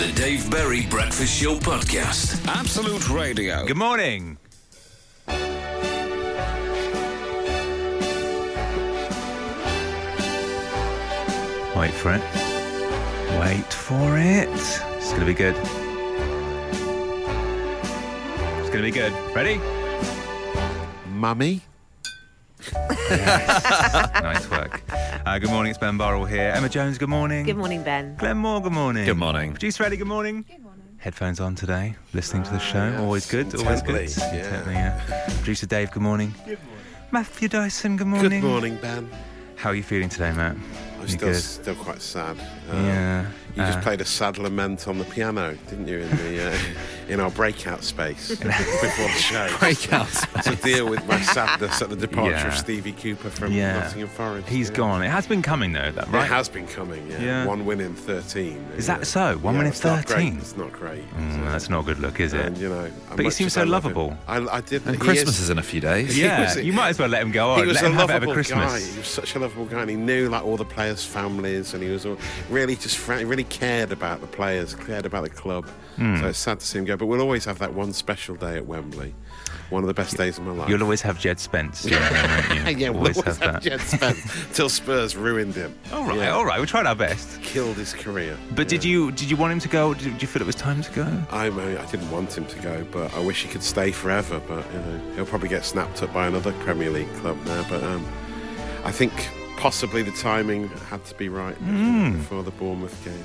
The Dave Berry Breakfast Show Podcast. Absolute Radio. Good morning. Wait for it. Wait for it. It's going to be good. It's going to be good. Ready? Mummy. Yes. Nice work. Good morning, it's Ben Burrell here. Emma Jones, good morning. Good morning, Ben. Glenn Moore, good morning. Good morning. Producer Eddie, good morning. Good morning. Headphones on today, listening to the show. Yes. Always good, always good. Yeah. Totally, yeah. Producer Dave, good morning. Good morning. Matthew Dyson, good morning. Good morning, Ben. How are you feeling today, Matt? I'm still quite sad. Yeah. You just played a sad lament on the piano, didn't you, in the in our breakout space before the show? Breakout space. To deal with my sadness at the departure of Stevie Cooper from Nottingham Forest. He's gone. It has been coming, though, that, right? It has been coming, yeah. 1 win in 13. Is that so? 1 win in 13? It's not great. That's not a good look, is it? And, you know, but he seems so lovable. I did. And Christmas is in a few days. Yeah, you might as well let him go on. He was let him have it over Christmas. Guy. He was such a lovable guy, and he knew like all the players' families, and he was all really just friendly. Really cared about the players, cared about the club. So it's sad to see him go, but we'll always have that one special day at Wembley. One of the best days of my life. You'll always have Jed Spence. Yeah, we'll always have Jed Spence till Spurs ruined him. All right, we tried our best. Killed his career. But did you want him to go? Or did you feel it was time to go? I didn't want him to go, but I wish he could stay forever. But you know, he'll probably get snapped up by another Premier League club now. But I think. Possibly the timing had to be right before the Bournemouth game.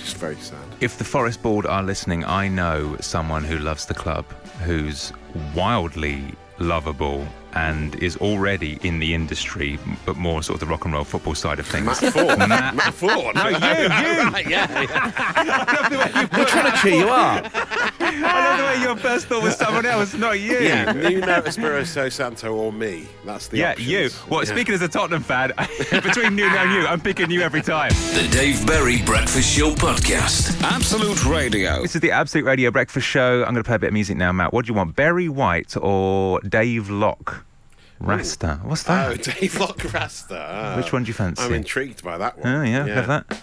Just very sad. If the Forest board are listening, I know someone who loves the club, who's wildly lovable and is already in the industry, but more sort of the rock and roll football side of things. Matt Ford. Matt Ford. No, you. Right, yeah. I love the way you. We're trying to cheer you up. I love the way your first thought was someone else, not you. Yeah, Nuno Espirito Santo or me. That's the options. Yeah, you. Well, speaking as a Tottenham fan, between Nuno and you, I'm picking you every time. The Dave Berry Breakfast Show Podcast. Absolute Radio. This is the Absolute Radio Breakfast Show. I'm going to play a bit of music now, Matt. What do you want, Barry White or Dave Locke? Rasta. What's that? Oh, Dave Locke Rasta. Which one do you fancy? I'm intrigued by that one. Oh, yeah. Have that.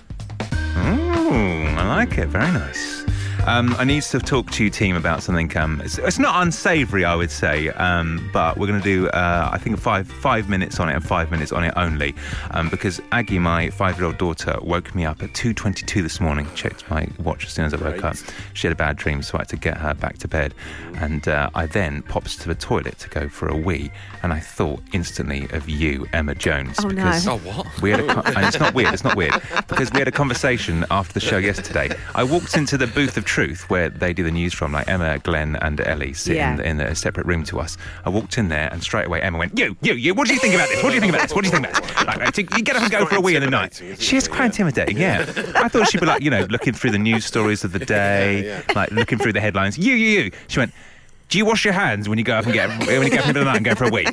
Ooh, I like it. Very nice. I need to talk to you, team, about something. It's not unsavoury, I would say, but we're going to do, I think, five minutes on it and 5 minutes on it only, because Aggie, my 5-year-old daughter, woke me up at 2:22 this morning, checked my watch as soon as I woke up. She had a bad dream, so I had to get her back to bed. And I then popped to the toilet to go for a wee, and I thought instantly of you, Emma Jones. Oh, because no. Oh, what? We had and it's not weird, because we had a conversation after the show yesterday. I walked into the booth of Truth, where they do the news from, like Emma, Glenn and Ellie sit in a separate room to us. I walked in there and straight away Emma went, you, what do you think about this? What do you think about this? What do you think about this? Like, you get up and go for a wee in the night. She is quite intimidating, yeah. I thought she'd be like, you know, looking through the news stories of the day, like looking through the headlines. You. She went, do you wash your hands when you go up and get up in the night and go for a wee?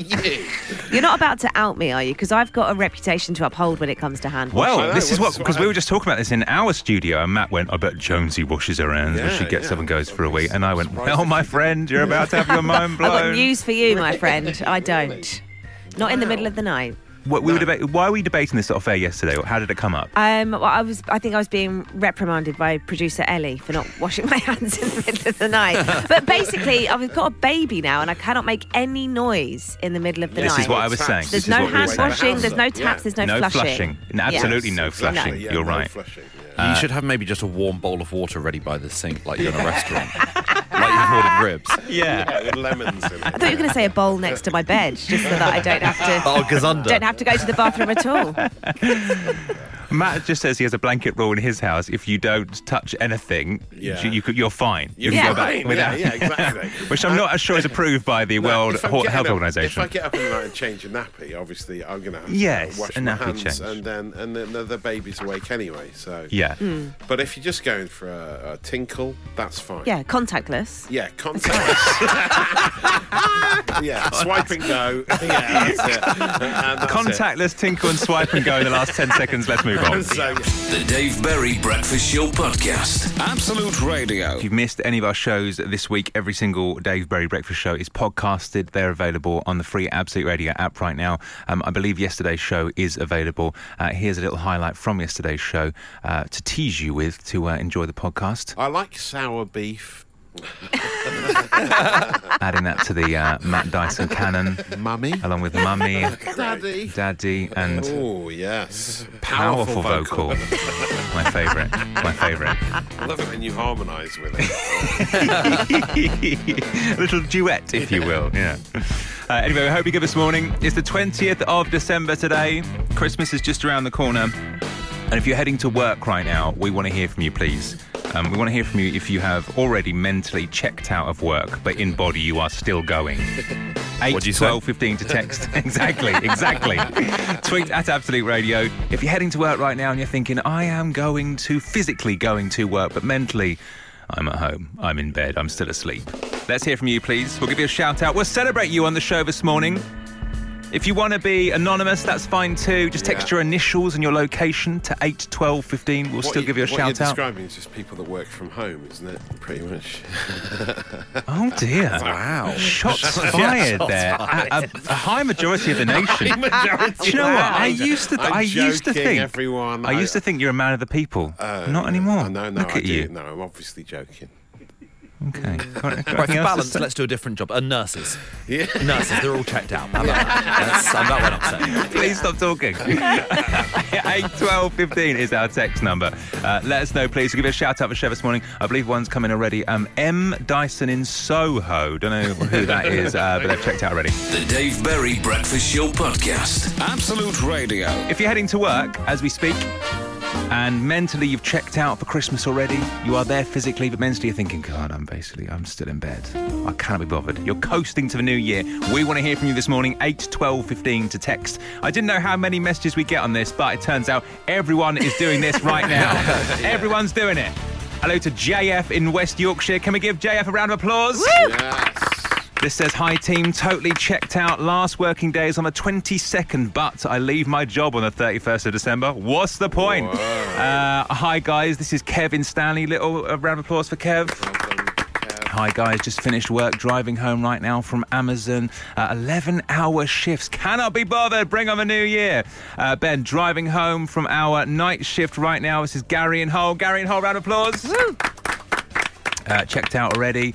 You're not about to out me, are you? Because I've got a reputation to uphold when it comes to hand washing. Well, this is what, because we were just talking about this in our studio, and Matt went, I bet Jonesy washes her hands when she gets up and goes for a wee. And I went, well, my friend, you're about to have your mind blown. I've got news for you, my friend. I don't. Really? Not in the middle of the night. Why were we debating this off air yesterday? How did it come up? Well, I think I was being reprimanded by producer Ellie for not washing my hands in the middle of the night. But basically, I've got a baby now, and I cannot make any noise in the middle of the night. This is what I was saying. There's no hand washing. There's no taps. There's no flushing. Absolutely no flushing. You're right. You should have maybe just a warm bowl of water ready by the sink, like you're in a restaurant. Like you've ordered ribs. Yeah, with lemons in it. I thought you were going to say a bowl next to my bed, just so that I don't have to go to the bathroom at all. Matt just says he has a blanket rule in his house. If you don't touch anything, you're fine. You're fine. Yeah, exactly. Which I'm not as sure is approved by the World Health Organization. If I get up in the night and change a nappy, obviously I'm going to have to wash my hands. Change. And then the baby's awake anyway. So But if you're just going for a tinkle, that's fine. Yeah, contactless. Yeah, contactless. Yeah, swipe and go. Yeah, that's it. Contactless, tinkle and swipe and go in the last 10 seconds. Let's move. From. So, the Dave Berry Breakfast Show Podcast. Absolute Radio. If you've missed any of our shows this week, every single Dave Berry Breakfast Show is podcasted. They're available on the free Absolute Radio app right now. I believe yesterday's show is available. Here's a little highlight from yesterday's show to tease you with to enjoy the podcast. I like sour beef. Adding that to the Matt Dyson canon, Mummy, along with Mummy, Daddy, and oh yes, powerful vocal. My favourite. I love it when you harmonise with it. A little duet, if you will. Yeah. Anyway, we hope you're good this morning. It's the 20th of December today. Christmas is just around the corner. And if you're heading to work right now, we want to hear from you, please. We want to hear from you if you have already mentally checked out of work, but in body you are still going. 8, 12, 15 to text. Exactly. Tweet at Absolute Radio. If you're heading to work right now and you're thinking, I am physically going to work, but mentally I'm at home, I'm in bed, I'm still asleep. Let's hear from you, please. We'll give you a shout out. We'll celebrate you on the show this morning. If you want to be anonymous, that's fine too. Just text your initials and your location to 8, 12, 15. We'll still give you a shout out. What you're describing is just people that work from home, isn't it? Pretty much. Oh dear! Wow. Shots fired there. A high majority of the nation. Do you know what? I used to think you're a man of the people. Not anymore. No, look at you. No, I'm obviously joking. Okay. Right, for balance, let's do a different job. Nurses. Yeah. Nurses, they're all checked out. I'm not one upset. Please stop talking. 8, 12, 15 is our text number. Let us know, please. We'll give you a shout out for show this morning. I believe one's coming already. M. Dyson in Soho. Don't know who that is, but they've checked out already. The Dave Berry Breakfast Show Podcast. Absolute Radio. If you're heading to work as we speak, and mentally you've checked out for Christmas already, you are there physically, but mentally you're thinking, God, I'm still in bed, I cannot be bothered, you're coasting to the new year. We want to hear from you this morning. 8, 12, 15 to text. I didn't know how many messages we get on this, but it turns out everyone is doing this right now. Everyone's doing it. Hello to JF in West Yorkshire. Can we give JF a round of applause? Woo! Yes. This says, hi team, totally checked out. Last working day is on the 22nd, but I leave my job on the 31st of December. What's the point? Hi guys, this is Kevin Stanley. Little round of applause for Kev. Hi guys, just finished work, driving home right now from Amazon. 11-hour shifts, cannot be bothered, bring on the new year. Ben, driving home from our night shift right now. This is Gary in Hull. Gary in Hull, round of applause. Woo! Checked out already.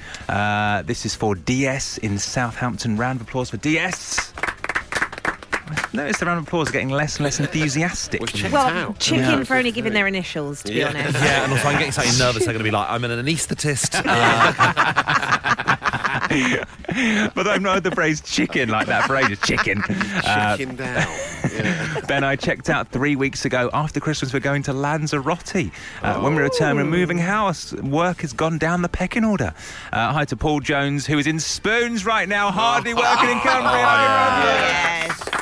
This is for DS in Southampton. Round of applause for DS. Notice the round of applause are getting less and less enthusiastic. Chicken for only giving their initials, to be honest. Yeah, and also I'm getting slightly nervous. They're going to be like, I'm an anaesthetist. But I've not heard the phrase chicken like that for ages. Chicken. Chicken down. Yeah. Ben, I checked out 3 weeks ago. After Christmas, we're going to Lanzarote. When we return, we're moving house. Work has gone down the pecking order. Hi to Paul Jones, who is in Spoons right now, hardly working in Cameo.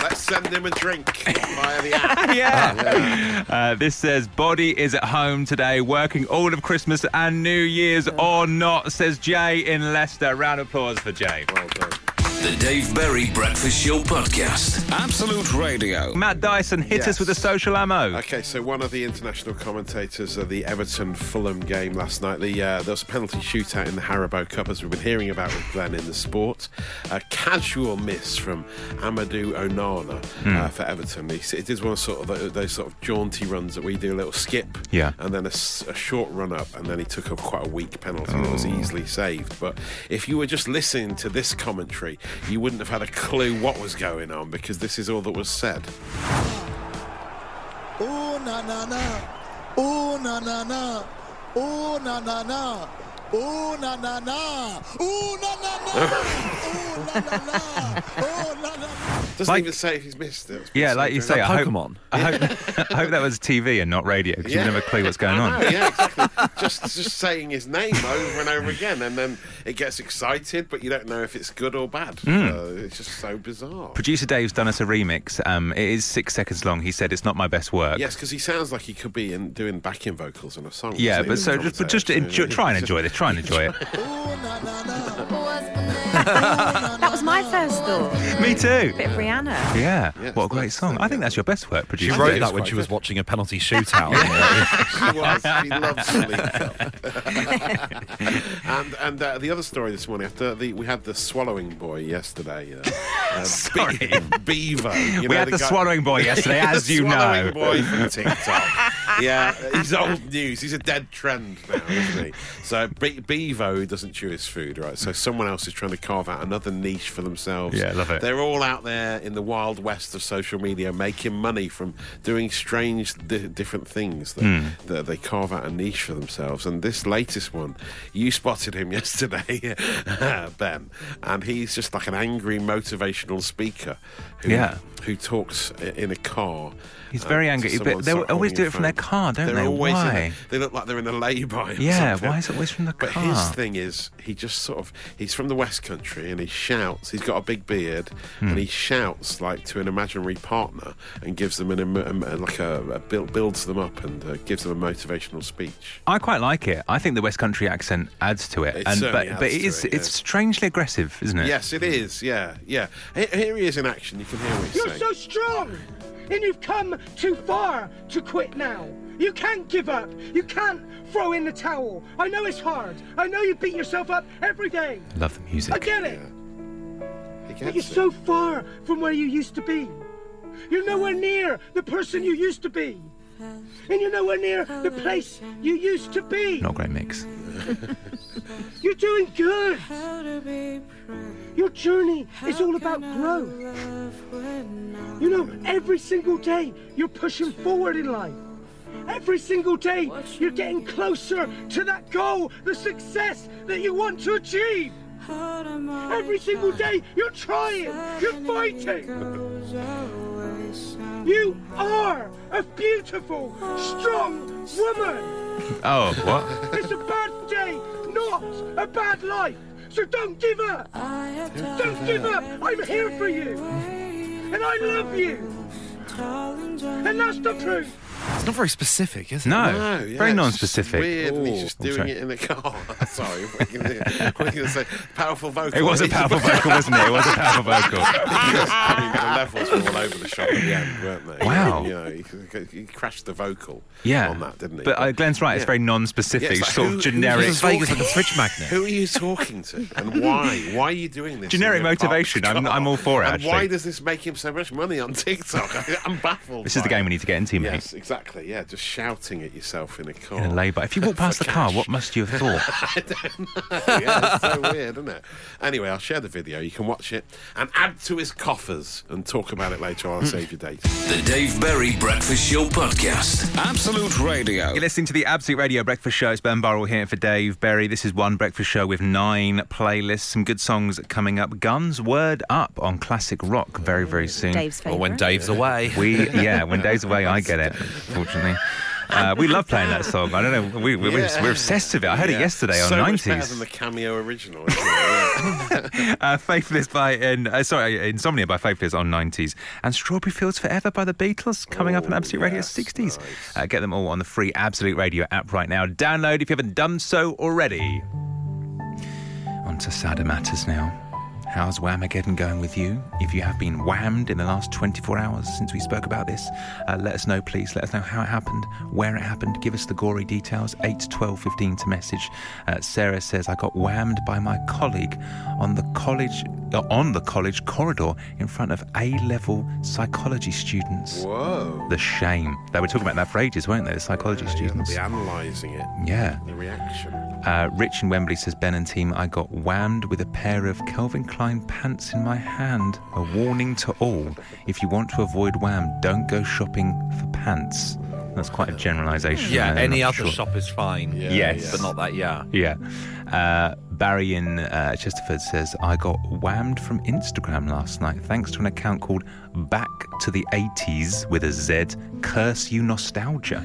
Let's send him a drink via the app. This says, body is at home today, working all of Christmas and New Year's or not, says Jay in Leicester. Round of applause for Jay. Well done. The Dave Berry Breakfast Show Podcast. Absolute Radio. Matt Dyson, hit us with a social ammo. Okay, so one of the international commentators of the Everton-Fulham game last night, there was a penalty shootout in the Haribo Cup, as we've been hearing about with Glenn in the sport. A casual miss from Amadou Onana for Everton. It is one of those sort of jaunty runs that we do, a little skip, and then a short run-up, and then he took up quite a weak penalty that was easily saved. But if you were just listening to this commentary, you wouldn't have had a clue what was going on, because this is all that was said. Oh, na, na, na. Oh, na, na, na. Oh, na, na, na. Oh, na, na, na. Oh, na, na, na. Oh, na, na, na. Oh, na, na, na. Doesn't even say if he's missed it. Yeah, like you say, I hope that was TV and not radio, because you never clue what's going on. Yeah, exactly. just saying his name over and over again, and then it gets excited, but you don't know if it's good or bad. It's just so bizarre. Producer Dave's done us a remix. It is 6 seconds long. He said it's not my best work. Yes, because he sounds like he could be doing backing vocals on a song. Yeah, but so just try and enjoy this. Try and enjoy it. That was my first thought. Me too. A bit of Rihanna. Yeah. What a great song. I think that's your best work, producer. She wrote that when she was watching a penalty shootout. She was. She loves the League Cup. And the other story this morning, after we had the swallowing boy yesterday. Sorry. Bevo. You know, we had the swallowing boy yesterday, as you know. The swallowing boy from TikTok. Yeah, he's old news. He's a dead trend now, isn't he? So Bevo doesn't chew his food, right? So someone else is trying to carve out another niche for themselves. Yeah, love it. They're all out there in the wild west of social media making money from doing strange, different things that they carve out a niche for themselves. And this latest one, you spotted him yesterday, Ben, and he's just like an angry motivational speaker who talks in a car. He's very angry. But they always do it from their car, don't they? Why? They look like they're in a lay-by. Yeah, why is it always from the car? But his thing is, he just sort of... He's from the West Country and he shouts. He's got a big beard and he shouts like to an imaginary partner and gives them builds them up and gives them a motivational speech. I quite like it. I think the West Country accent adds to it. It's strangely aggressive, isn't it? Yes, it is. Yeah, yeah. Here he is in action. You can hear what he's saying. You're so strong! And you've come too far to quit now. You can't give up. You can't throw in the towel. I know it's hard. I know you beat yourself up every day. I love the music. I get it. Yeah. But you're so far from where you used to be. You're nowhere near the person you used to be. And you're nowhere near the place you used to be. Not a great mix. You're doing good. Your journey is all about growth. You know, every single day you're pushing forward in life. Every single day you're getting closer to that goal, the success that you want to achieve. Every single day you're trying, you're fighting. You are a beautiful, strong woman. Oh, what? It's a birthday, not a bad life. So don't give up. Don't give up. I'm here for you. And I love you. And that's the truth. It's not very specific, is it? No, yeah, very non-specific. Weirdly, just doing it in the car. Sorry, what are you going to say? Powerful vocal. It was a powerful vocal, wasn't it? It was a powerful vocal. The levels were all over the shop at the end, weren't they? Wow. He crashed the vocal on that, didn't he? But Glenn's right, it's very non-specific, it's like, sort of generic. It's like a fridge magnet. Who are you talking to and why? Why are you doing this? Generic motivation, I'm all for it, and actually. Why does this make him so much money on TikTok? I'm baffled. This is the game we need to get into, mate. Yes, exactly, yeah, just shouting at yourself in a car. In a lay-by. If you walk past the car, what must you have thought? I don't know. Yeah, it's so weird, isn't it? Anyway, I'll share the video. You can watch it and add to his coffers and talk about it later on. Save your date. The Dave Berry Breakfast Show Podcast. Absolute Radio. You're listening to the Absolute Radio Breakfast Show. It's Ben Burrell here for Dave Berry. This is one breakfast show with 9 playlists. Some good songs coming up. Guns, Word Up on classic rock very, very soon. Dave's favourite. Or When Dave's Away. When Dave's Away, I get it. Unfortunately. We love playing that song. I don't know. We're obsessed with it. I heard it yesterday on 90s. So much better than the Cameo original. Isn't it? Insomnia by Faithless on 90s. And Strawberry Fields Forever by the Beatles coming up on Absolute Radio 60s. Nice. Get them all on the free Absolute Radio app right now. Download if you haven't done so already. On to sadder matters now. How's Whamageddon going with you? If you have been whammed in the last 24 hours since we spoke about this, let us know, please. Let us know how it happened, where it happened. Give us the gory details, 8 12 15 to message. Sarah says, I got whammed by my colleague on the college corridor in front of A-level psychology students. Whoa. The shame. They were talking about that for ages, weren't they, the psychology students? They'll be analysing it. Yeah. The reaction. Rich in Wembley says, Ben and team, I got whammed with a pair of Kelvin Pants in my hand. A warning to all, if you want to avoid wham, don't go shopping for pants. That's quite a generalisation. Yeah, any other shop is fine. Yeah, yes. But not that, yeah. Barry in Chesterford says, I got whammed from Instagram last night thanks to an account called Back to the 80s with a Z. Curse you, nostalgia.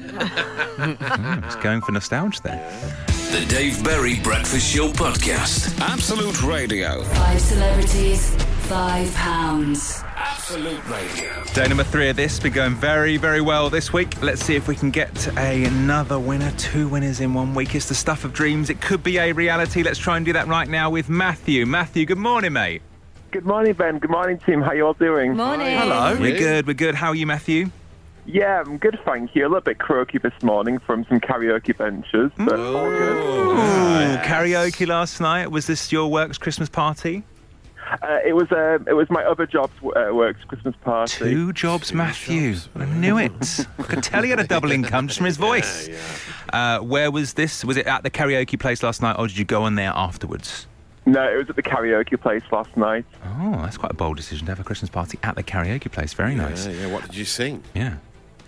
It's going for nostalgia there. The Dave Berry Breakfast Show Podcast. Absolute Radio. 5 celebrities, £5. Absolute Radio. Day number 3 of this, been going very, very well this week. Let's see if we can get another winner. 2 winners in 1 week. It's the stuff of dreams. It could be a reality. Let's try and do that right now with Matthew. Matthew, good morning, mate. Good morning, Ben. Good morning, team. How you all doing? Morning. Hello. We're good, we're good. How are you, Matthew? Yeah, I'm good, thank you. A little bit croaky this morning from some karaoke benches, but all good. Ooh, yes. Karaoke last night. Was this your work's Christmas party? It was my other job's work's Christmas party. 2 jobs, Matthew. Jobs. I knew it. I could tell he had a double income just from his voice. Yeah, yeah. Where was this? Was it at the karaoke place last night, or did you go in there afterwards? No, it was at the karaoke place last night. Oh, that's quite a bold decision to have a Christmas party at the karaoke place. Very nice. Yeah, what did you sing? Yeah.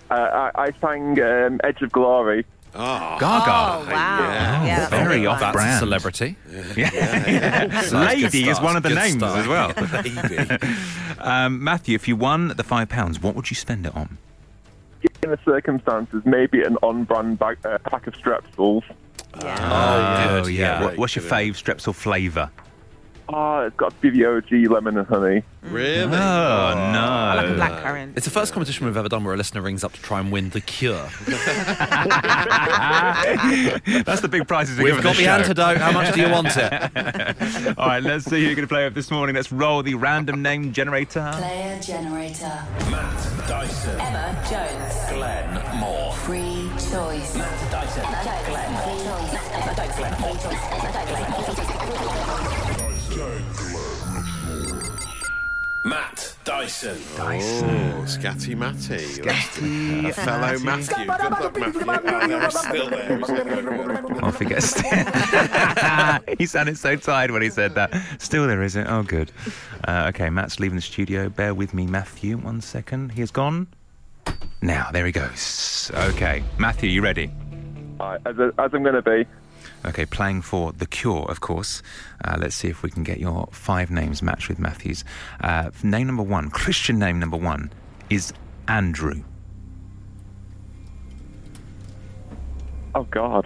I sang Edge of Glory. Oh, Gaga. Oh, wow. Yeah. Oh, yeah, very off-brand. That's a celebrity. Yeah. Yeah. Yeah. So Lady is one of the names as well. Matthew, if you won the £5, what would you spend it on? Given the circumstances, maybe an on-brand pack of Strepsils. Yeah. Oh, yeah. What's your fave Strepsil flavour? Oh, it's got to be the OG lemon and honey. Really? Oh, no. I like a blackcurrant. It's the first competition we've ever done where a listener rings up to try and win The Cure. That's the big prizes we've got the antidote. How much do you want it? All right, let's see who you're going to play with this morning. Let's roll the random name generator. Player generator. Matt Dyson. Emma Jones. Glenn Moore. Free choice. Matt Dyson. Emma Jones. Glenn Moore. Emma Jones. Glenn Moore. Emma Jones. Matt Dyson. Oh, Scatty Matty. Scatty. A fellow Matthew. Good luck, Matthew. Oh, no, he's still there. Off he goes. He sounded so tired when he said that. Still there, is it? Oh, good. OK, Matt's leaving the studio. Bear with me, Matthew. 1 second. He has gone. Now, there he goes. OK, Matthew, you ready? As I'm going to be. OK, playing for The Cure, of course. Let's see if we can get your 5 names matched with Matthew's. Name number 1, Christian name number 1, is Andrew. Oh, God.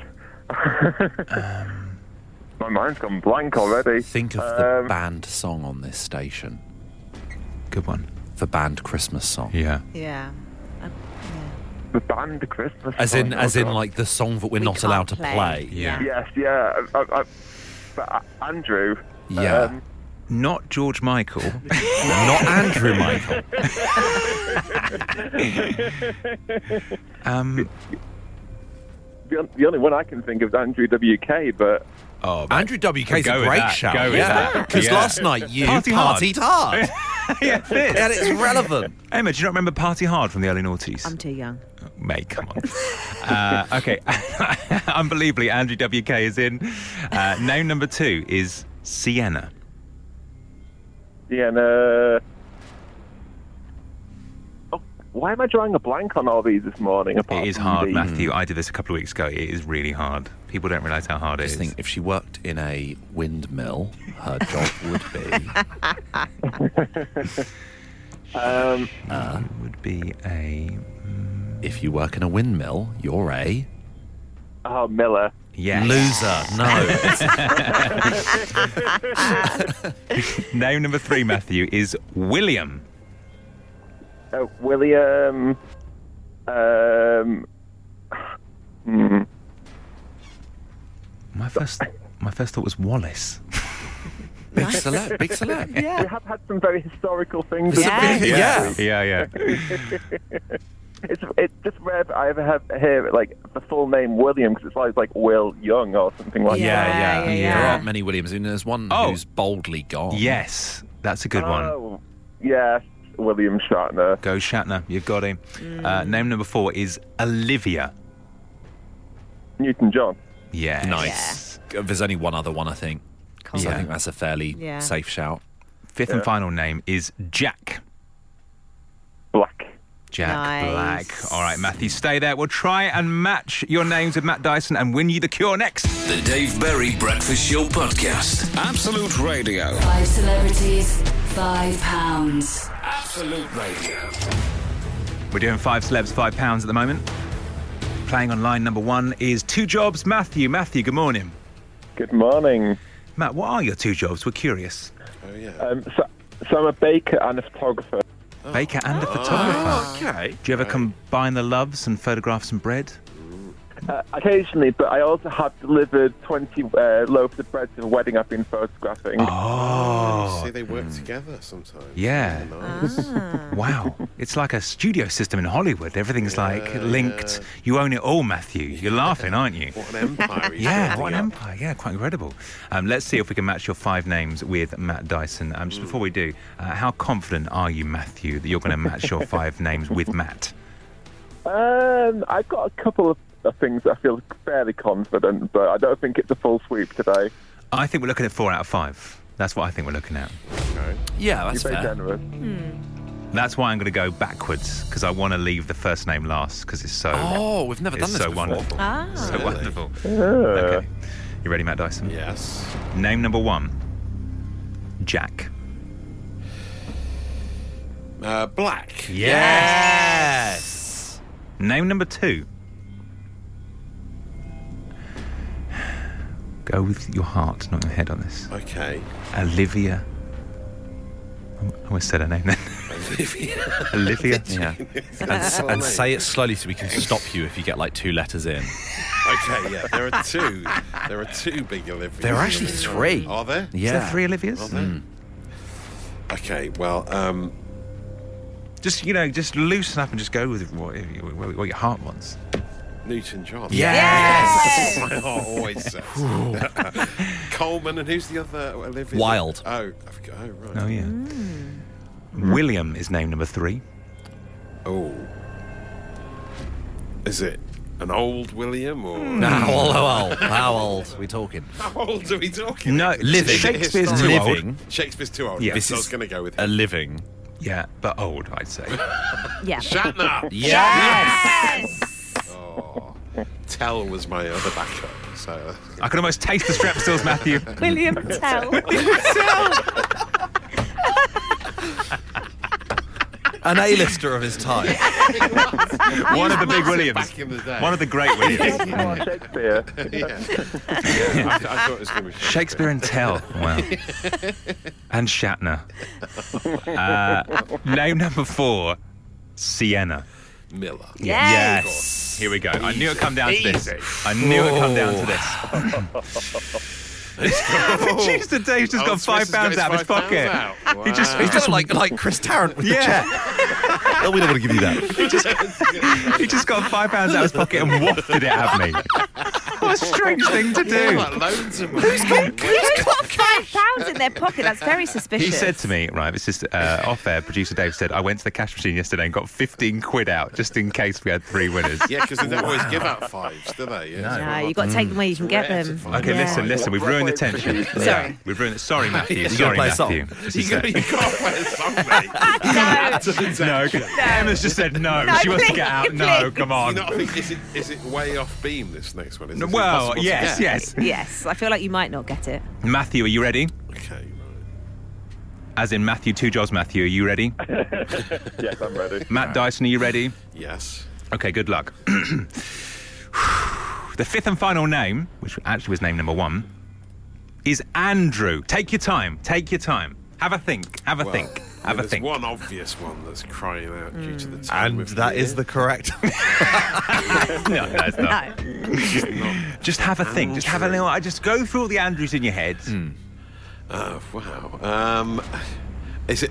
My mind's gone blank already. Think of the band song on this station. Good one. The band Christmas song. Yeah. Yeah. The band Christmas song. As in, like the song that we're not allowed to play. Yeah. Yes, yeah. Andrew. Yeah. Not George Michael. Not Andrew Michael. The only one I can think of is Andrew WK, but. Oh, Andrew WK's a great shout. Go with that. Because last night you partied hard. Yeah, and it's relevant. Emma, do you not remember Party Hard from the early noughties? I'm too young. Oh, mate, come on. OK, unbelievably, Andrew WK is in. Name number 2 is Sienna. Sienna. Oh, why am I drawing a blank on all these this morning? It is hard, Matthew. I did this a couple of weeks ago. It is really hard. People don't realise how hard it is. I just think if she worked in a windmill, her job would be... She would be a... If you work in a windmill, you're a... Oh, Miller. Yes. Loser. No. Name number 3, Matthew, is William. William... My first thought was Wallace. Big celeb. Yeah. We have had some very historical things. Yeah. It's just rare that I ever hear like the full name William, because it's always like Will Young or something like that. Yeah. There aren't many Williams. I mean, there's one who's boldly gone. Yes, that's a good one. Yes, William Shatner. Go Shatner, you've got him. Name number 4 is Olivia. Newton-John. Yes. Nice. Yeah. There's only one other one, I think. So I think that's a fairly safe shout. 5th and final name is Jack. Black. Jack Black. All right, Matthew, stay there. We'll try and match your names with Matt Dyson and win you The Cure next. The Dave Berry Breakfast Show Podcast. Absolute Radio. 5 celebrities, £5. Absolute Radio. We're doing 5 celebs, £5 at the moment. Playing on line number 1 is 2 jobs, Matthew. Matthew, good morning. Good morning. Matt, what are your 2 jobs? We're curious. So I'm a baker and a photographer. baker and a photographer. Okay. Do you ever combine the loves and photograph some bread? Occasionally, but I also have delivered 20 loaves of bread to a wedding I've been photographing. Oh. See, they work together sometimes. Yeah. Nice. Wow. It's like a studio system in Hollywood. Everything's like linked. Yeah. You own it all, Matthew. You're laughing, aren't you? What an empire. Yeah, what an empire. Yeah, quite incredible. Let's see if we can match your five names with Matt Dyson. Just before we do, how confident are you, Matthew, that you're going to match your five names with Matt? I've got a couple of things I feel fairly confident, but I don't think it's a full sweep today. I think we're looking at 4 out of 5. That's what I think we're looking at. Okay. Yeah, that's fair. Generous. That's why I'm going to go backwards, because I want to leave the first name last, because it's so... Oh, we've never done this so before. Wonderful. Ah. So really? Wonderful. Yeah. Okay. You ready, Matt Dyson? Yes. Name number 1. Jack. Black. Yes! Name number 2. Go with your heart, not your head on this. Okay. Olivia. I always said her name then. Olivia. Olivia. Yeah. And say it slowly so we can stop you if you get like 2 letters in. Okay, yeah. There are 2. There are 2 big Olivias. There are actually 3. Are there? Yeah. Is there 3 Olivias? Are there? Okay, well, just loosen up and just go with what your heart wants. Newton-John. Yes! Yes! My heart always says. Coleman, and who's the other? Olivia? Wilde. Oh, I forgot. Oh, right. Oh, yeah. William is name number 3. Oh. Is it an old William or...? No, how old? How old are we talking? How old are we talking? No, living. Shakespeare's too old. Shakespeare's too old. Yeah. This is going to go with him. A living. Yeah, but old, I'd say. Yeah. Shatner! Yes! Tell was my other backup. So I can almost taste the Strepsils, Matthew. William Tell. William Tell. An A-lister of his time. One of the big Williams. Back in the day. One of the great Williams. Shakespeare. Yeah. I thought it was going to be Shakespeare and Tell. Wow. And Shatner. Name number 4, Sienna. Miller. Yes. Here we go. I knew it come down to this. I knew it come down to this. Producer Dave's just got £5 out of his pocket. Wow. He's just like Chris Tarrant with the check. No, we don't want to give you that. He just got £5 out of his pocket and wafted it at me. What a strange thing to do. Yeah, who's got £5 in their pocket? That's very suspicious. He said to me, right, this is off air, producer Dave said, I went to the cash machine yesterday and got 15 quid out just in case we had 3 winners. Yeah, because they don't always give out 5s, do they? Yeah. No, you've got to take them where you can get them. Okay, listen, we've ruined the tension. Sorry. We've ruined it. Sorry, Matthew. Sorry, Matthew. You can't play a song, mate. No. Emma's just said no, she wants to get out. Please. No, come on. You know, I think, is it way off beam, this next one? Well, yes. I feel like you might not get it. Matthew, are you ready? Okay, right. As in Matthew, 2 jobs, Matthew, are you ready? Yes, I'm ready. Matt Dyson, are you ready? Yes. Okay, good luck. The 5th and final name, which actually was name number 1, is Andrew. Take your time. Have a think. There's one obvious one that's crying out due to the time. And that is the correct. No, that's not. No. Just have a think. Just have a little. Just go through all the Andrews in your head. Wow. Is it?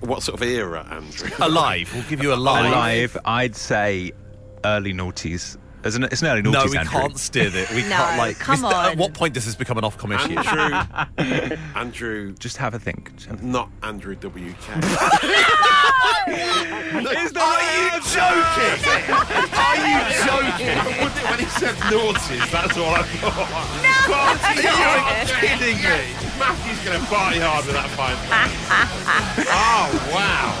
What sort of era, Andrew? Alive. We'll give you alive. Alive. I'd say early noughties. It's an early noughties, Andrew. No, we can't steer it. We can't, come on. At what point does this become an Ofcom issue? Andrew. Just have a think. Not Andrew WK. Are you joking? When he said noughties, that's all I thought. No, you're kidding me. Matthew's going to party hard with that 5 pounds. Oh, wow.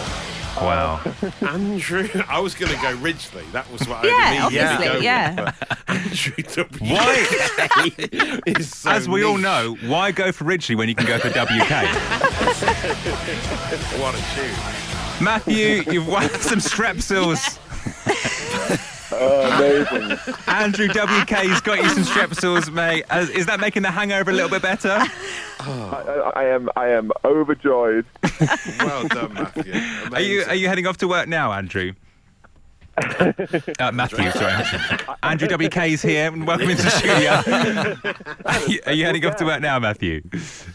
Wow. Andrew, I was going to go Ridgely. That was what I immediately go with. Andrew WK. Why? As we all know, why go for Ridgely when you can go for WK? What a tune. Matthew, you've won some Strepsils. Amazing. Andrew WK's got you some Strepsils, mate. Is that making the hangover a little bit better? Oh. I am overjoyed. Well done, Matthew. Amazing. Are you heading off to work now, Andrew? Matthew, sorry. Andrew WK is here and welcome into the studio. Are you heading off to work now, Matthew?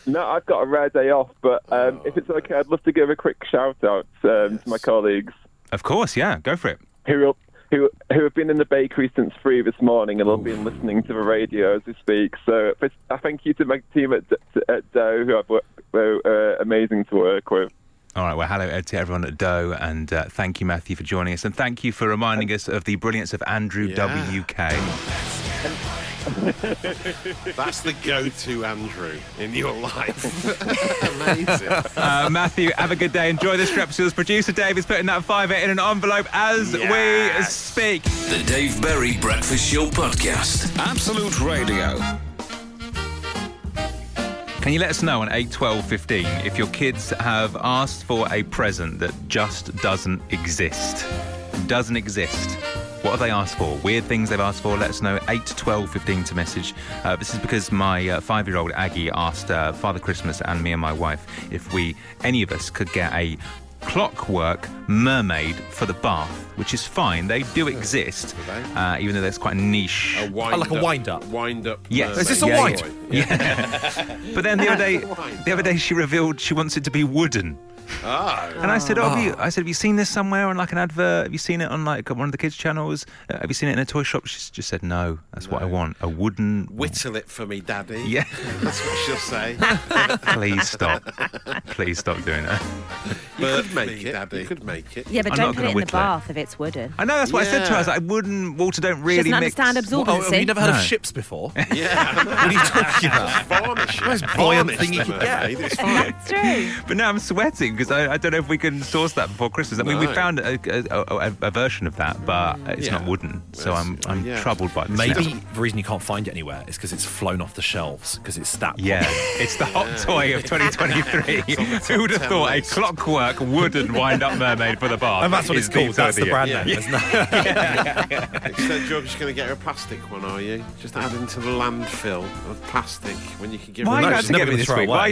No, I've got a rare day off, but if it's okay, I'd love to give a quick shout out to my colleagues. Of course, yeah, go for it. Who have been in the bakery since 3 this morning and have been listening to the radio as we speak. So I thank you to my team at Doe, who were amazing to work with. All right, well, hello Ed, to everyone at Doe, and thank you, Matthew, for joining us. And thank you for reminding us of the brilliance of Andrew WK. That's the go-to Andrew in your life. Amazing. Matthew, have a good day. Enjoy the Strepsils. Producer Dave is putting that fiver in an envelope as we speak. The Dave Berry Breakfast Show Podcast. Absolute Radio. Can you let us know on 8, 12, 15 if your kids have asked for a present that just doesn't exist? Doesn't exist. What have they asked for? Weird things they've asked for? Let us know, 8, 12, 15 to message. This is because my 5-year-old Aggie asked Father Christmas and me and my wife if any of us could get a clockwork mermaid for the bath, which is fine. They do exist, even though that's quite a niche. A wind-up. Wind-up. Yes. Is this a wind? Yeah. But then the other day she revealed she wants it to be wooden. Oh. And I said, have you seen this somewhere on like an advert? Have you seen it on like one of the kids' channels? Have you seen it in a toy shop? She just said, no, that's what I want. A wooden... Whittle it for me, Daddy. Yeah. That's what she'll say. Please stop. Please stop doing that. You could make it, Daddy. You could make it. Yeah, but don't put it in the bath if it's wooden. I know, that's what I said to her. I was like, wooden, water don't really mix. She doesn't understand absorbency. Have you never heard of ships before? Yeah. What are you talking about? Varnish. The most buoyant thing you can get. That's true. But now I'm sweating, because I don't know if we can source that before Christmas. I mean, we found a version of that, but it's not wooden, so I'm troubled by this. Maybe the reason you can't find it anywhere is because it's flown off the shelves, because it's that popular. Yeah, it's the hot toy of 2023. Who would have thought a clockwork wooden wind-up mermaid for the bath? And that's what it's called. That's the brand name, isn't it? So you're just going to get her a plastic one, are you? Just adding to the landfill of plastic when you can give her... Why are you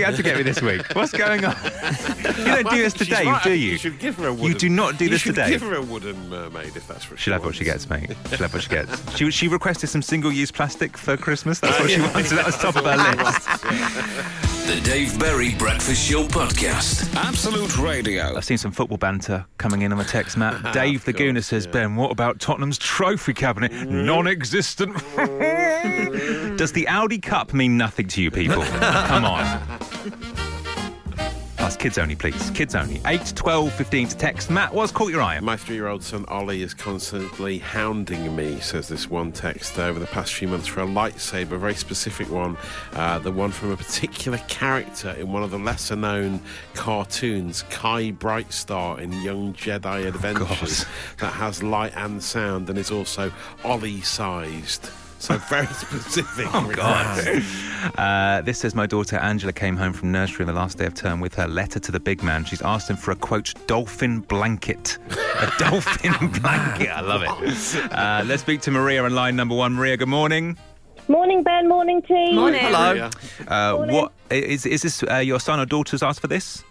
out to get me this week? What's going on? You don't do this today, do you? You should give her a wooden... You do not do this today. You should give her a wooden mermaid if that's what she wants. She'll have what she gets, mate. She'll have what she gets. She requested some single-use plastic for Christmas. That's what she wanted. That was top of her list. The Dave Berry Breakfast Show Podcast. Absolute Radio. I've seen some football banter coming in on my text, Matt. Dave the Gooner says, Ben, what about Tottenham's trophy cabinet? Non-existent. Does the Audi Cup mean nothing to you people? Come on. Kids only, please. Kids only. 8, 12, 15 to text. Matt, what's caught your eye? My 3-year-old son, Ollie, is constantly hounding me, says this one text, over the past few months for a lightsaber, a very specific one, the one from a particular character in one of the lesser-known cartoons, Kai Brightstar in Young Jedi Adventures, that has light and sound and is also Ollie-sized. So very specific. Oh, God. This says, my daughter Angela came home from nursery on the last day of term with her letter to the big man. She's asked him for a, quote, dolphin blanket. A dolphin blanket. I love it. Let's speak to Maria on line number 1. Maria, good morning. Morning, Ben. Morning, team. Morning. Hello. Morning. What is this your son or daughter's asked for this?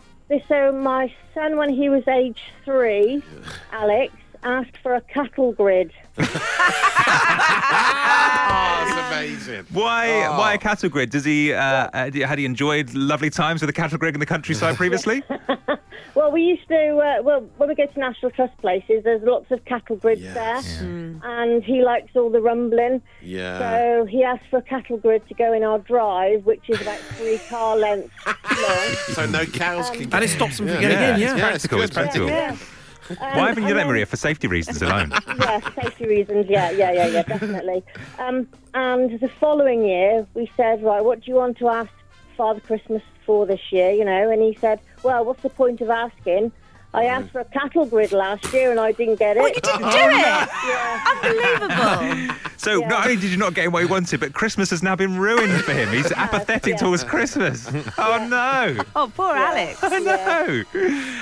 So my son, when he was age 3, Alex, asked for a cattle grid. That's amazing. Why a cattle grid? Had he enjoyed lovely times with a cattle grid in the countryside previously? Well, we used to. When we go to National Trust places, there's lots of cattle grids there, and he likes all the rumbling. Yeah. So he asked for a cattle grid to go in our drive, which is about 3 car lengths long. So no cows can. And it stops them from getting in. Yeah, practical. It's practical. Yeah. Why haven't you done that, Maria? For safety reasons alone. Yeah, safety reasons. Yeah, definitely. And the following year, we said, right, what do you want to ask Father Christmas for this year? You know, and he said, well, what's the point of asking? I asked for a cattle grid last year and I didn't get it. Well, you didn't do it? Yeah. Unbelievable. So not only did you not get what you wanted, but Christmas has now been ruined for him. He's apathetic towards Christmas. Oh, no. Oh, poor Alex. I know.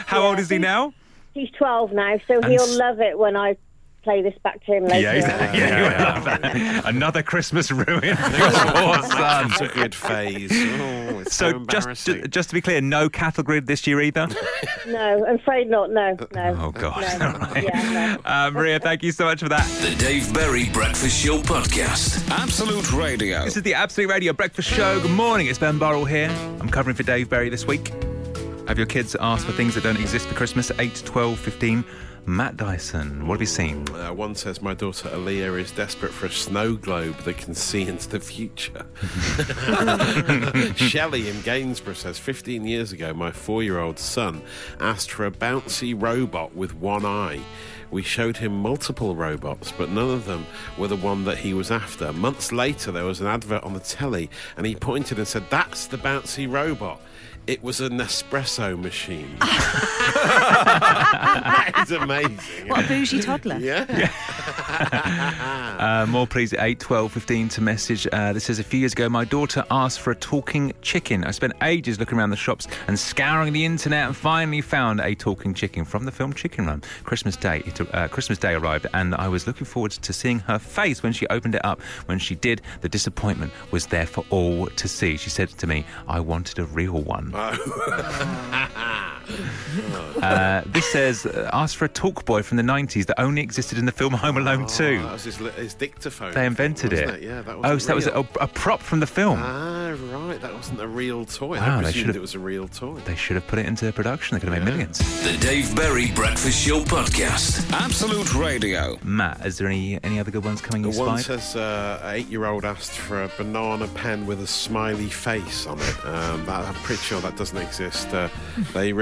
How old is he now? He's 12 now, so he'll love it when I play this back to him later. Yeah. Another Christmas ruin. That's a good phase. Oh, it's so embarrassing. Just to be clear, no cattle grid this year either? No, I'm afraid not, no. Oh, God. No. Right. Yeah, no. Maria, thank you so much for that. The Dave Berry Breakfast Show Podcast. Absolute Radio. This is the Absolute Radio Breakfast Show. Good morning, it's Ben Burrell here. I'm covering for Dave Berry this week. Have your kids ask for things that don't exist for Christmas? 8, 12, 15... Matt Dyson, what have you seen? One says, my daughter Aaliyah is desperate for a snow globe that can see into the future. Shelley in Gainsborough says, 15 years ago, my 4-year-old son asked for a bouncy robot with one eye. We showed him multiple robots, but none of them were the one that he was after. Months later, there was an advert on the telly, and he pointed and said, that's the bouncy robot. It was an espresso machine. That is amazing. What a bougie toddler. Yeah. More please at 8, 12, 15 to message. This says, a few years ago, my daughter asked for a talking chicken. I spent ages looking around the shops and scouring the internet and finally found a talking chicken from the film Chicken Run. Christmas Day arrived and I was looking forward to seeing her face when she opened it up. When she did, the disappointment was there for all to see. She said to me, I wanted a real one. This says, ask for a talk boy from the 90s that only existed in the film Home Alone 2. That was his dictaphone. They invented thing, it. Yeah, that was so real. That was a prop from the film. Ah, right. That wasn't a real toy. Wow, I presumed it was a real toy. They should have put it into production. They could have made millions. The Dave Berry Breakfast Show Podcast. Absolute Radio. Matt, is there any other good ones coming your spine? One says, an 8-year-old asked for a banana pen with a smiley face on it. I'm pretty sure that doesn't exist. They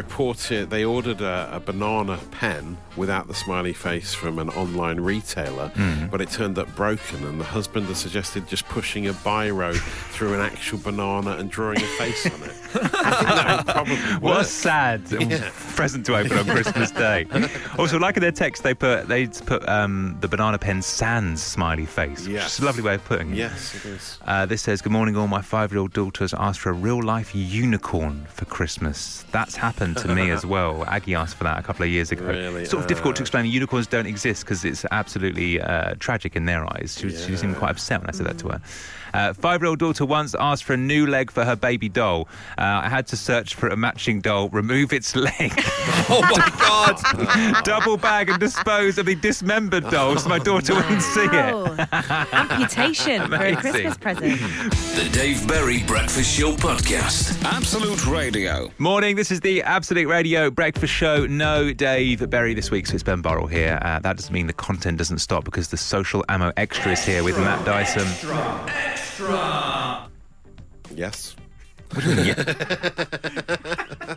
ordered a banana pen without the smiley face from an online retailer, but it turned up broken, and the husband has suggested just pushing a biro through an actual banana and drawing a face on it. I think that would probably work. What a sad present to open on Christmas Day. Also, like in their text, they put the banana pen sans smiley face, which is a lovely way of putting it. Yes, it is. This says, good morning all, my 5-year-old daughter's asked for a real-life unicorn for Christmas. That's happened to me as well. Aggie asked for that a couple of years ago. Really? Sort of difficult to explain. Unicorns don't exist because it's absolutely tragic in their eyes. She seemed quite upset when I said that to her. 5-year-old daughter once asked for a new leg for her baby doll. I had to search for a matching doll, remove its leg. Oh my God! Double bag and dispose of the dismembered doll so my daughter wouldn't see it. Amputation. Amazing. For a Christmas present. The Dave Berry Breakfast Show Podcast. Absolute Radio. Morning, this is the Absolute Radio Breakfast Show. No Dave Berry this week, so it's Ben Burrell here. That doesn't mean the content doesn't stop because the Social Ammo Extra is here with Matt Dyson. Extra. Yes.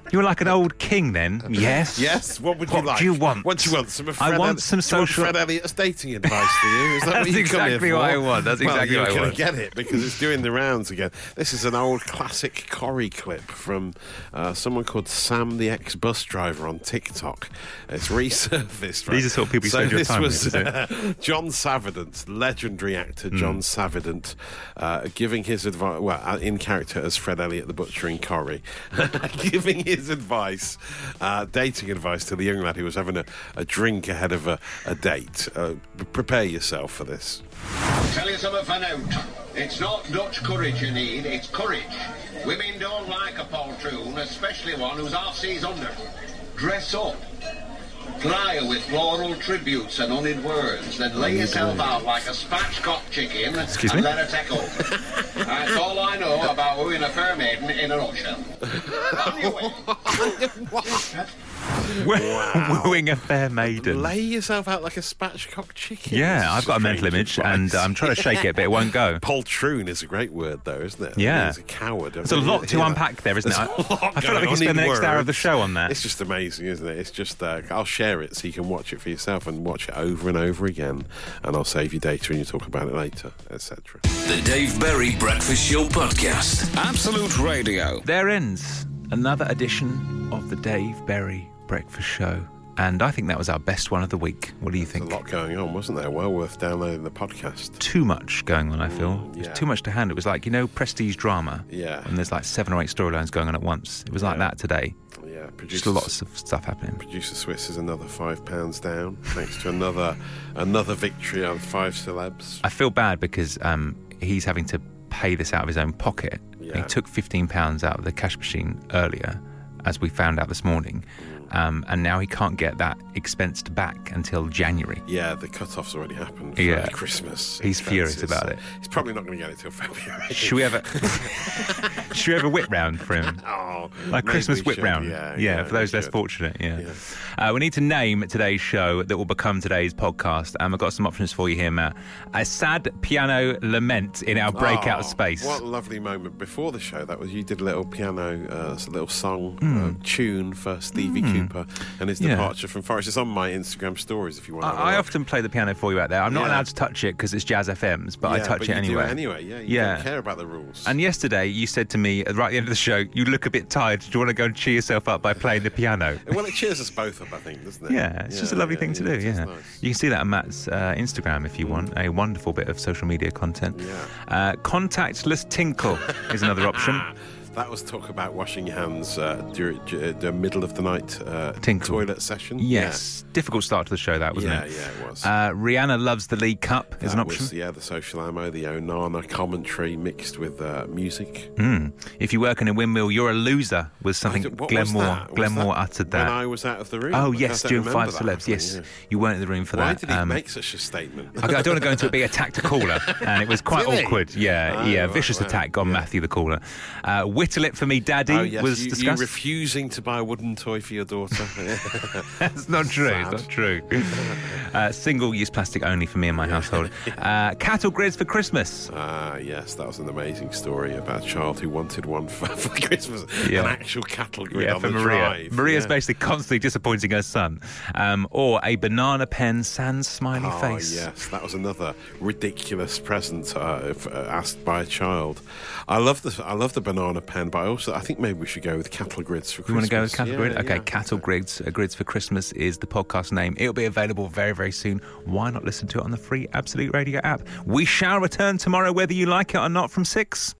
You were like an old king then. Yes. Yes. What would you like? What do you want? What do you want? I want some social. Fred Elliott's dating advice for you. Is that what you exactly come here for? What I want. That's exactly what I want. Well, you're going to get it because it's doing the rounds again. This is an old classic Corrie clip from someone called Sam, the ex-bus driver on TikTok. It's resurfaced. Right? These are sort of people you spend your time with. John Savident, legendary actor John Savident, giving his advice. Well, in character as Fred Elliott the butcher in Corrie, giving his advice, dating advice to the young lad who was having a drink ahead of a date. Prepare yourself for this. Tell you something for note. It's not Dutch courage you need, it's courage. Women don't like a poltroon, especially one who's half seas under. Dress up. Ply her with floral tributes and honoured words, then lay yourself out like a spatchcock chicken and let her take over. That's all I know about wooing a fair maiden in a nutshell. Anyway. Wow. Wooing a fair maiden. Lay yourself out like a spatchcock chicken. Yeah, I've got a mental image and I'm trying to shake it, but it won't go. Poltroon is a great word, though, isn't it? Yeah. I mean, it's a coward. There's a lot to unpack there, isn't it? I feel like we can spend the next hour of the show on that. It's just amazing, isn't it? It's just, I'll share it so you can watch it for yourself and watch it over and over again, and I'll save your data and you talk about it later, etc. The Dave Berry Breakfast Show Podcast. Absolute Radio. There ends another edition of the Dave Berry Breakfast Show. And I think that was our best one of the week. What do you think? There's a lot going on, wasn't there? Well worth downloading the podcast. Too much going on, I feel. Yeah. It was too much to handle. It was like, you know, prestige drama. Yeah. And there's like 7 or 8 storylines going on at once. It was like that today. Yeah. Just lots of stuff happening. Producer Swiss is another £5 down, thanks to another victory on 5 celebs. I feel bad because he's having to pay this out of his own pocket. Yeah. He took £15 out of the cash machine earlier, as we found out this morning. And now he can't get that expensed back until January. Yeah, the cut-off's already happened for Christmas. He's furious about it. He's probably not going to get it till February. Should we have a whip round for him? Oh, like Christmas whip round. Yeah, for those less fortunate. Yeah. We need to name today's show that will become today's podcast. And I've got some options for you here, Matt. A sad piano lament in our breakout space. What a lovely moment before the show that was. You did a little piano, a little song tune for Stevie Cooper. And his departure from Forest. It's on my Instagram stories if you want to. I often play the piano for you out there. I'm not allowed to touch it because it's Jazz FM's, but I touch it anyway. You don't care about the rules. And yesterday you said to me right at the end of the show, you look a bit tired. Do you want to go and cheer yourself up by playing the piano? Well, it cheers us both up, I think, doesn't it? Yeah, it's just a lovely thing to do. Yeah, nice. You can see that on Matt's Instagram if you want. A wonderful bit of social media content. Yeah. Contactless tinkle is another option. That was talk about washing your hands during the middle of the night toilet session. Yes. Yeah. Difficult start to the show, that, wasn't it? Yeah, it was. Rihanna loves the League Cup is an option. The Social Ammo, the Onana commentary mixed with music. If you work in a windmill, you're a loser was something Glenmore uttered that. When I was out of the room. Oh, yes, during 5 Celebs, yes. Yeah. You weren't in the room for that. Why did he make such a statement? I don't want to go into it being attacked the caller, and it was quite awkward. Vicious attack on Matthew the caller. Whittle it for me, Daddy, was discussed. You refusing to buy a wooden toy for your daughter. That's not true. Sad. It's not true. Single-use plastic only for me and my household. Cattle grids for Christmas. Yes, that was an amazing story about a child who wanted one for Christmas. Yeah. An actual cattle grid on for the Maria. Drive. Maria's basically constantly disappointing her son. Or a banana pen sans smiley face. Yes, that was another ridiculous present asked by a child. I love the banana pen. But I think maybe we should go with Cattle Grids for Christmas. You want to go with Cattle Grids? Okay, Cattle Grids for Christmas is the podcast name. It'll be available very, very soon. Why not listen to it on the free Absolute Radio app? We shall return tomorrow, whether you like it or not, from 6.